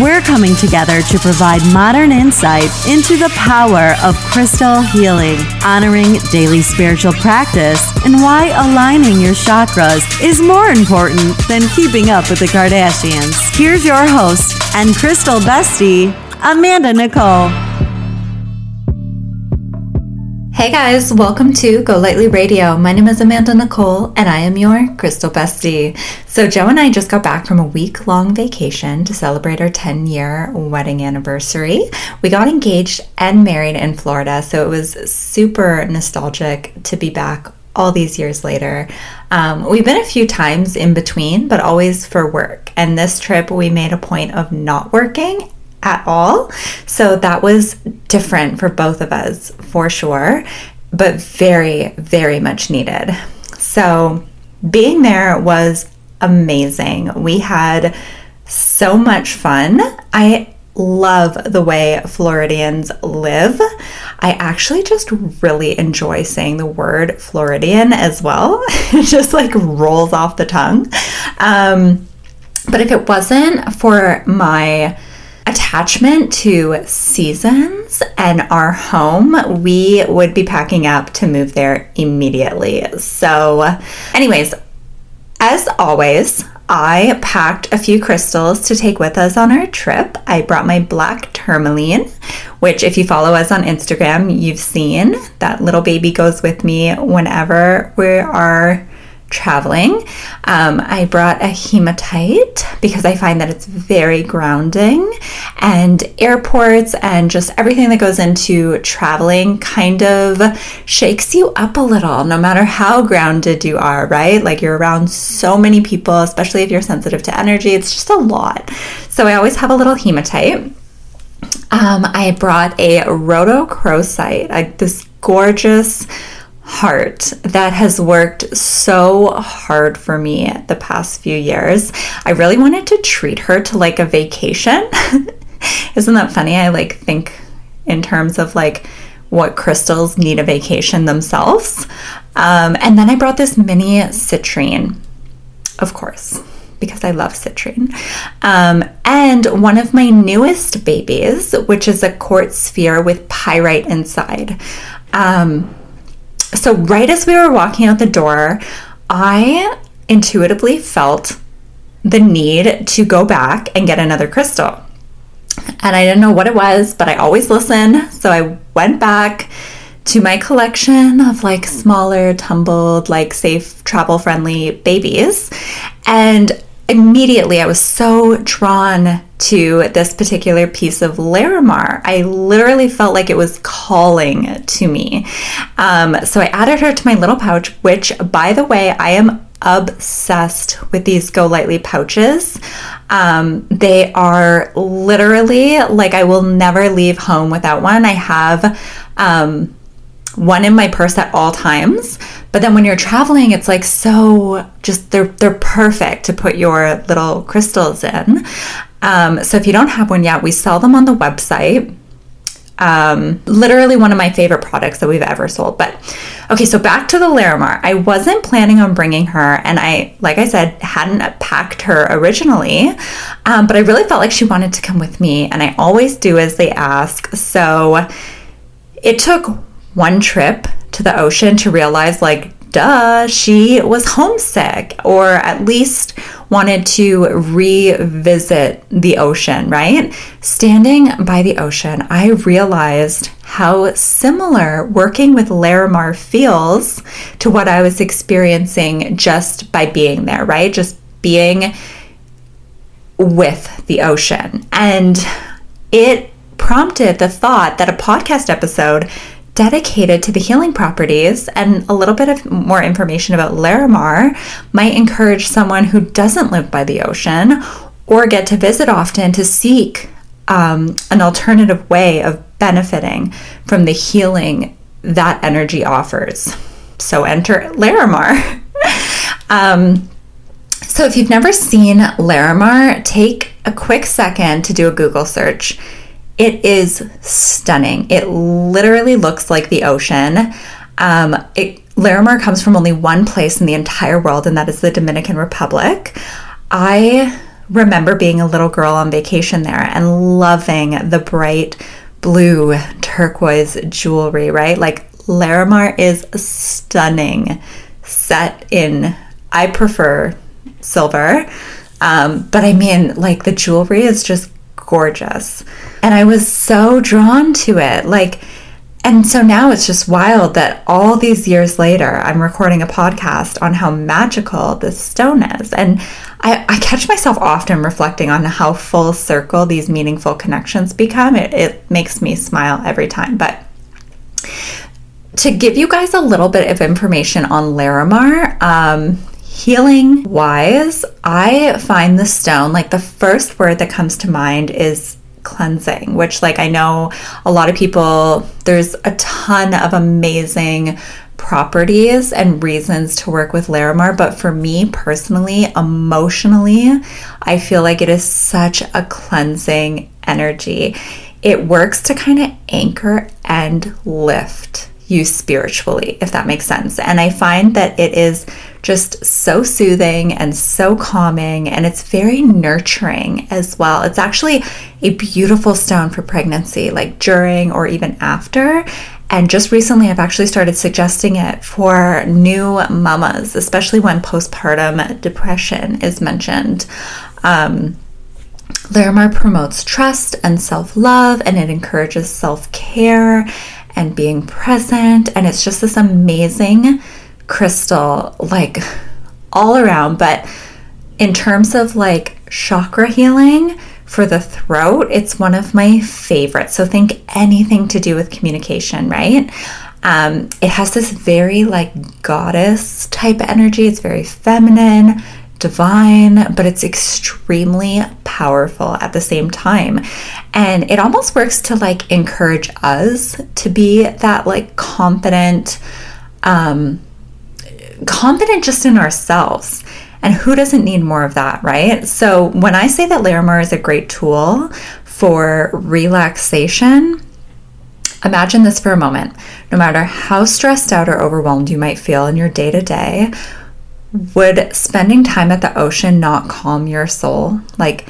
We're coming together to provide modern insight into the power of crystal healing, honoring daily spiritual practice, and why aligning your chakras is more important than keeping up with the Kardashians. Here's your host and crystal bestie, Amanda Nicole. Hey guys, welcome to Go Lightly Radio. My name is Amanda Nicole and I am your crystal bestie. So Joe and I just got back from a week-long vacation to celebrate our 10-year wedding anniversary. We got engaged and married in Florida, so it was super nostalgic to be back all these years later. We've been a few times in between, but always for work. And this trip we made a point of not working at all. So that was different for both of us for sure, but very, very much needed. So being there was amazing. We had so much fun. I love the way Floridians live. I actually just really enjoy saying the word Floridian as well. It just like rolls off the tongue. But if it wasn't for my attachment to seasons and our home, we would be packing up to move there immediately. So anyways, as always, I packed a few crystals to take with us on our trip. I brought my black tourmaline, which if you follow us on Instagram, you've seen that little baby goes with me whenever we are traveling. I brought a hematite because I find that it's very grounding, and airports and just everything that goes into traveling kind of shakes you up a little, no matter how grounded you are, right? Like you're around so many people, especially if you're sensitive to energy, it's just a lot. So I always have a little hematite. I brought a rhodochrosite, like this gorgeous heart that has worked so hard for me the past few years. I really wanted to treat her to like a vacation. Isn't that funny? I like think in terms of like what crystals need a vacation themselves. And then I brought this mini citrine, of course, because I love citrine. And one of my newest babies, which is a quartz sphere with pyrite inside. So right as we were walking out the door, I intuitively felt the need to go back and get another crystal. And I didn't know what it was, but I always listen. So I went back to my collection of like smaller, tumbled, like safe, travel-friendly babies. And immediately I was so drawn to this particular piece of Larimar. I literally felt like it was calling to me. So I added her to my little pouch, which by the way, I am obsessed with these Go Lightly pouches. They are literally like, I will never leave home without one. I have one in my purse at all times. But then when you're traveling, it's like so just they're perfect to put your little crystals in. So if you don't have one yet, we sell them on the website. Literally one of my favorite products that we've ever sold. But okay, so back to the Larimar. I wasn't planning on bringing her, and I, like I said, hadn't packed her originally, but I really felt like she wanted to come with me, and I always do as they ask. So it took one trip to the ocean to realize, like, duh, she was homesick, or at least wanted to revisit the ocean, right? Standing by the ocean, I realized how similar working with Larimar feels to what I was experiencing just by being there, right? Just being with the ocean. And it prompted the thought that a podcast episode dedicated to the healing properties and a little bit of more information about Larimar might encourage someone who doesn't live by the ocean or get to visit often to seek an alternative way of benefiting from the healing that energy offers. So enter Larimar. So if you've never seen Larimar, take a quick second to do a Google search. It is stunning. It literally looks like the ocean. Larimar comes from only one place in the entire world, and that is the Dominican Republic. I remember being a little girl on vacation there and loving the bright blue turquoise jewelry, right? Like, Larimar is stunning, set in, I prefer silver, but I mean, like, the jewelry is just gorgeous. And I was so drawn to it, like, and so now it's just wild that all these years later, I'm recording a podcast on how magical this stone is. And I catch myself often reflecting on how full circle these meaningful connections become. It makes me smile every time. But to give you guys a little bit of information on Larimar, healing wise, I find the stone, like, the first word that comes to mind is cleansing, which, like, I know a lot of people, there's a ton of amazing properties and reasons to work with Larimar, but for me personally, emotionally, I feel like it is such a cleansing energy. It works to kind of anchor and lift you spiritually, if that makes sense. And I find that it is just so soothing and so calming, and it's very nurturing as well. It's actually a beautiful stone for pregnancy, like during or even after. And just recently, I've actually started suggesting it for new mamas, especially when postpartum depression is mentioned. Larimar promotes trust and self-love, and it encourages self-care and being present. And it's just this amazing crystal, like, all around. But in terms of, like, chakra healing for the throat, it's one of my favorites. So think anything to do with communication, right? It has this very, like, goddess type energy. It's very feminine, divine, but it's extremely powerful at the same time. And it almost works to, like, encourage us to be that, like, confident just in ourselves. And who doesn't need more of that, right? So when I say that Larimar is a great tool for relaxation, imagine this for a moment. No matter how stressed out or overwhelmed you might feel in your day-to-day, would spending time at the ocean not calm your soul? Like,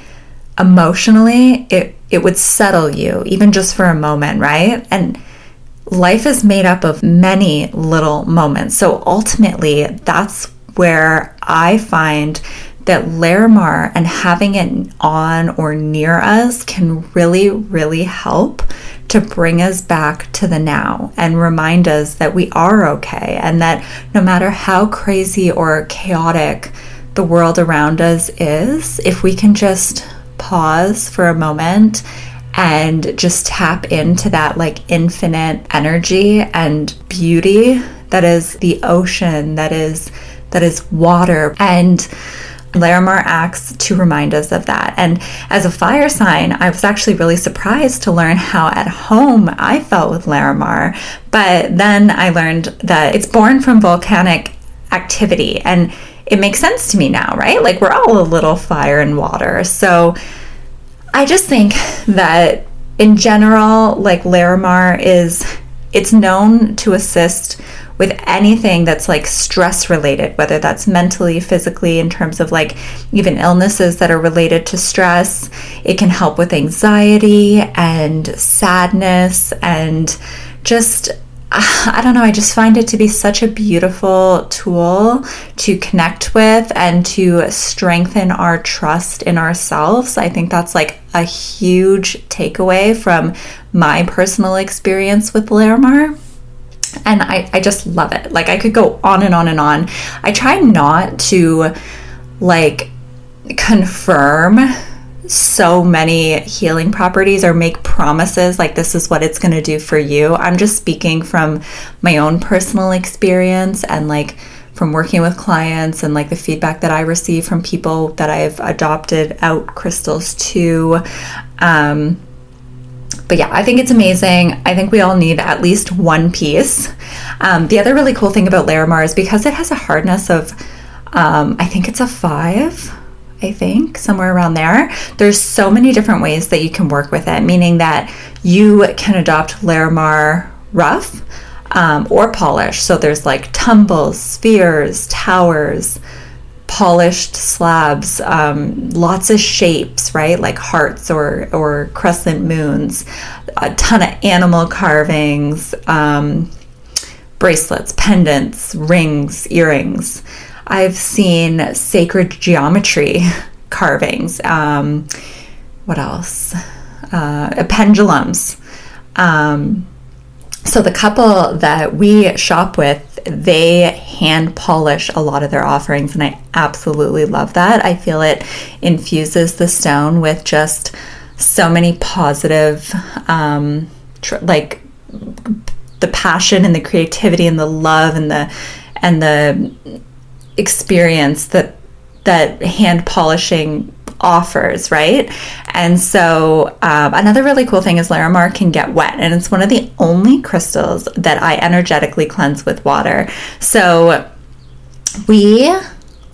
emotionally, it would settle you, even just for a moment, right? And life is made up of many little moments. So ultimately, that's where I find that Larimar and having it on or near us can really, really help to bring us back to the now and remind us that we are okay, and that no matter how crazy or chaotic the world around us is, if we can just pause for a moment and just tap into that, like, infinite energy and beauty that is the ocean, that is water. And Larimar acts to remind us of that. And as a fire sign, I was actually really surprised to learn how at home I felt with Larimar. But then I learned that it's born from volcanic activity, and it makes sense to me now, right? Like, we're all a little fire and water. So I just think that in general, like, Larimar it's known to assist with anything that's, like, stress related, whether that's mentally, physically, in terms of, like, even illnesses that are related to stress. It can help with anxiety and sadness, and just, I don't know, I just find it to be such a beautiful tool to connect with and to strengthen our trust in ourselves. I think that's, like, a huge takeaway from my personal experience with Larimar. And I just love it. Like, I could go on and on and on. I try not to, like, confirm so many healing properties or make promises like this is what it's going to do for you. I'm just speaking from my own personal experience and, like, from working with clients and, like, the feedback that I receive from people that I've adopted out crystals to. But yeah, I think it's amazing. I think we all need at least one piece. The other really cool thing about Larimar is because it has a hardness of I think it's a 5. I think, somewhere around there. There's so many different ways that you can work with it, meaning that you can adopt Larimar rough or polish. So there's like tumbles, spheres, towers, polished slabs, lots of shapes, right? Like hearts or crescent moons, a ton of animal carvings, bracelets, pendants, rings, earrings. I've seen sacred geometry carvings. What else? Pendulums. So the couple that we shop with, they hand polish a lot of their offerings, and I absolutely love that. I feel it infuses the stone with just so many positive, like the passion and the creativity and the love and the experience that hand polishing offers, right? And so another really cool thing is Larimar can get wet, and it's one of the only crystals that I energetically cleanse with water. So we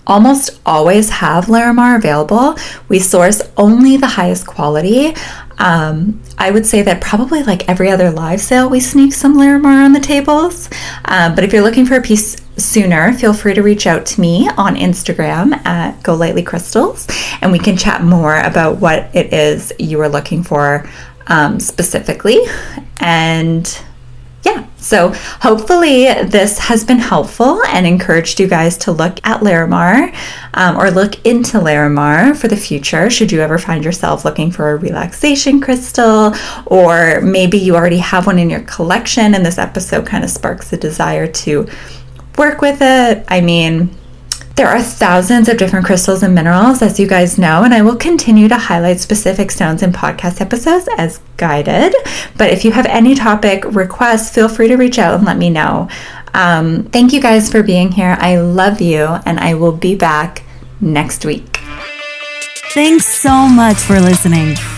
almost always have Larimar available. We source only the highest quality. I would say that probably like every other live sale we sneak some Larimar on the tables, but if you're looking for a piece sooner, feel free to reach out to me on Instagram at Go Lightly Crystals, and we can chat more about what it is you are looking for specifically. And yeah, so hopefully this has been helpful and encouraged you guys to look at Larimar or look into Larimar for the future, should you ever find yourself looking for a relaxation crystal, or maybe you already have one in your collection and this episode kind of sparks the desire to work with it. I mean, there are thousands of different crystals and minerals, as you guys know, and I will continue to highlight specific stones in podcast episodes as guided. But if you have any topic requests, feel free to reach out and let me know. Thank you guys for being here. I love you, and I will be back next week. Thanks so much for listening.